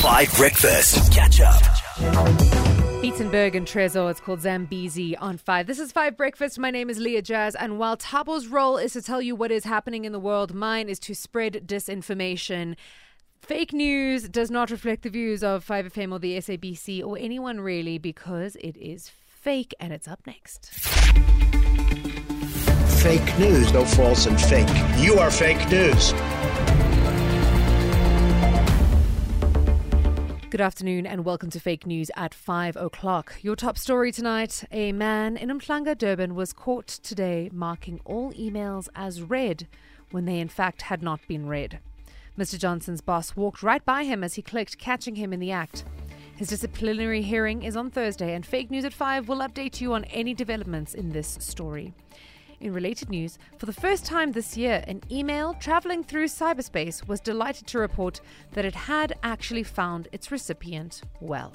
5 Breakfast. Catch up. Beatenberg and Trezor. It's called Zambezi on 5. This is 5 Breakfast. My name is Leah Jazz. And while Tabo's role is to tell you what is happening in the world, mine is to spread disinformation. Fake news does not reflect the views of 5FM or the SABC or anyone really, because it is fake. And it's up next. Fake news. No false and fake. You are fake news. Good afternoon and welcome to Fake News at 5 o'clock. Your top story tonight: a man in Umhlanga, Durban was caught today marking all emails as read when they in fact had not been read. Mr. Johnson's boss walked right by him as he clicked, catching him in the act. His disciplinary hearing is on Thursday, and Fake News at 5 will update you on any developments in this story. In related news, for the first time this year, an email traveling through cyberspace was delighted to report that it had actually found its recipient well.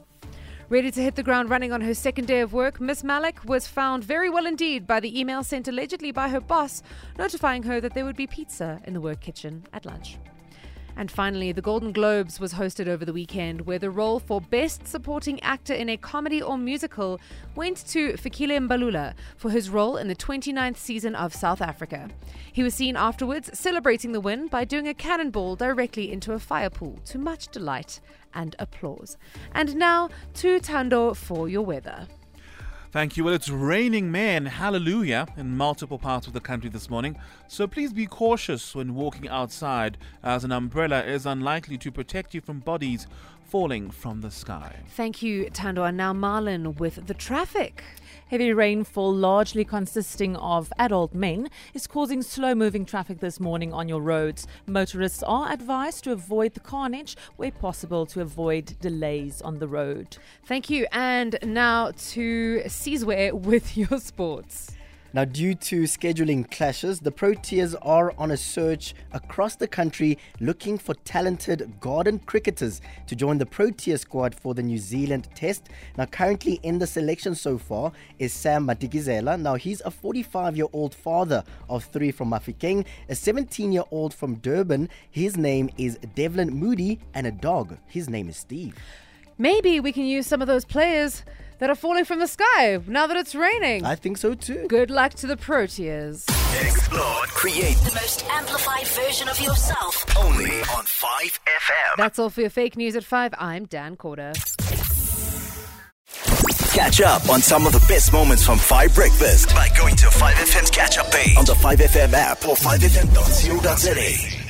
Ready to hit the ground running on her second day of work, Miss Malik was found very well indeed by the email sent allegedly by her boss, notifying her that there would be pizza in the work kitchen at lunch. And finally, the Golden Globes was hosted over the weekend, where the role for Best Supporting Actor in a Comedy or Musical went to Fikile Mbalula for his role in the 29th season of South Africa. He was seen afterwards celebrating the win by doing a cannonball directly into a fire pool, to much delight and applause. And now to Tando for your weather. Thank you. Well, it's raining, man, hallelujah, in multiple parts of the country this morning. So please be cautious when walking outside, as an umbrella is unlikely to protect you from bodies falling from the sky. Thank you, Tando. And now Marlon with the traffic. Heavy rainfall, largely consisting of adult men, is causing slow-moving traffic this morning on your roads. Motorists are advised to avoid the carnage where possible to avoid delays on the road. Thank you. And now to Sizwe with your sports. Now, due to scheduling clashes, the Proteas are on a search across the country looking for talented garden cricketers to join the Protea squad for the New Zealand Test. Now, currently in the selection so far is Sam Madikizela. Now, he's a 45-year-old father of three from Mafikeng, a 17-year-old from Durban. His name is Devlin Moody, and a dog. His name is Steve. Maybe we can use some of those players that are falling from the sky now that it's raining. I think so too. Good luck to the Proteas. Explore, create the most amplified version of yourself. Only on 5FM. That's all for your Fake News at 5. I'm Dan Corder. Catch up on some of the best moments from 5 Breakfast by going to 5FM's catch up page on the 5FM app or 5FM.co.za.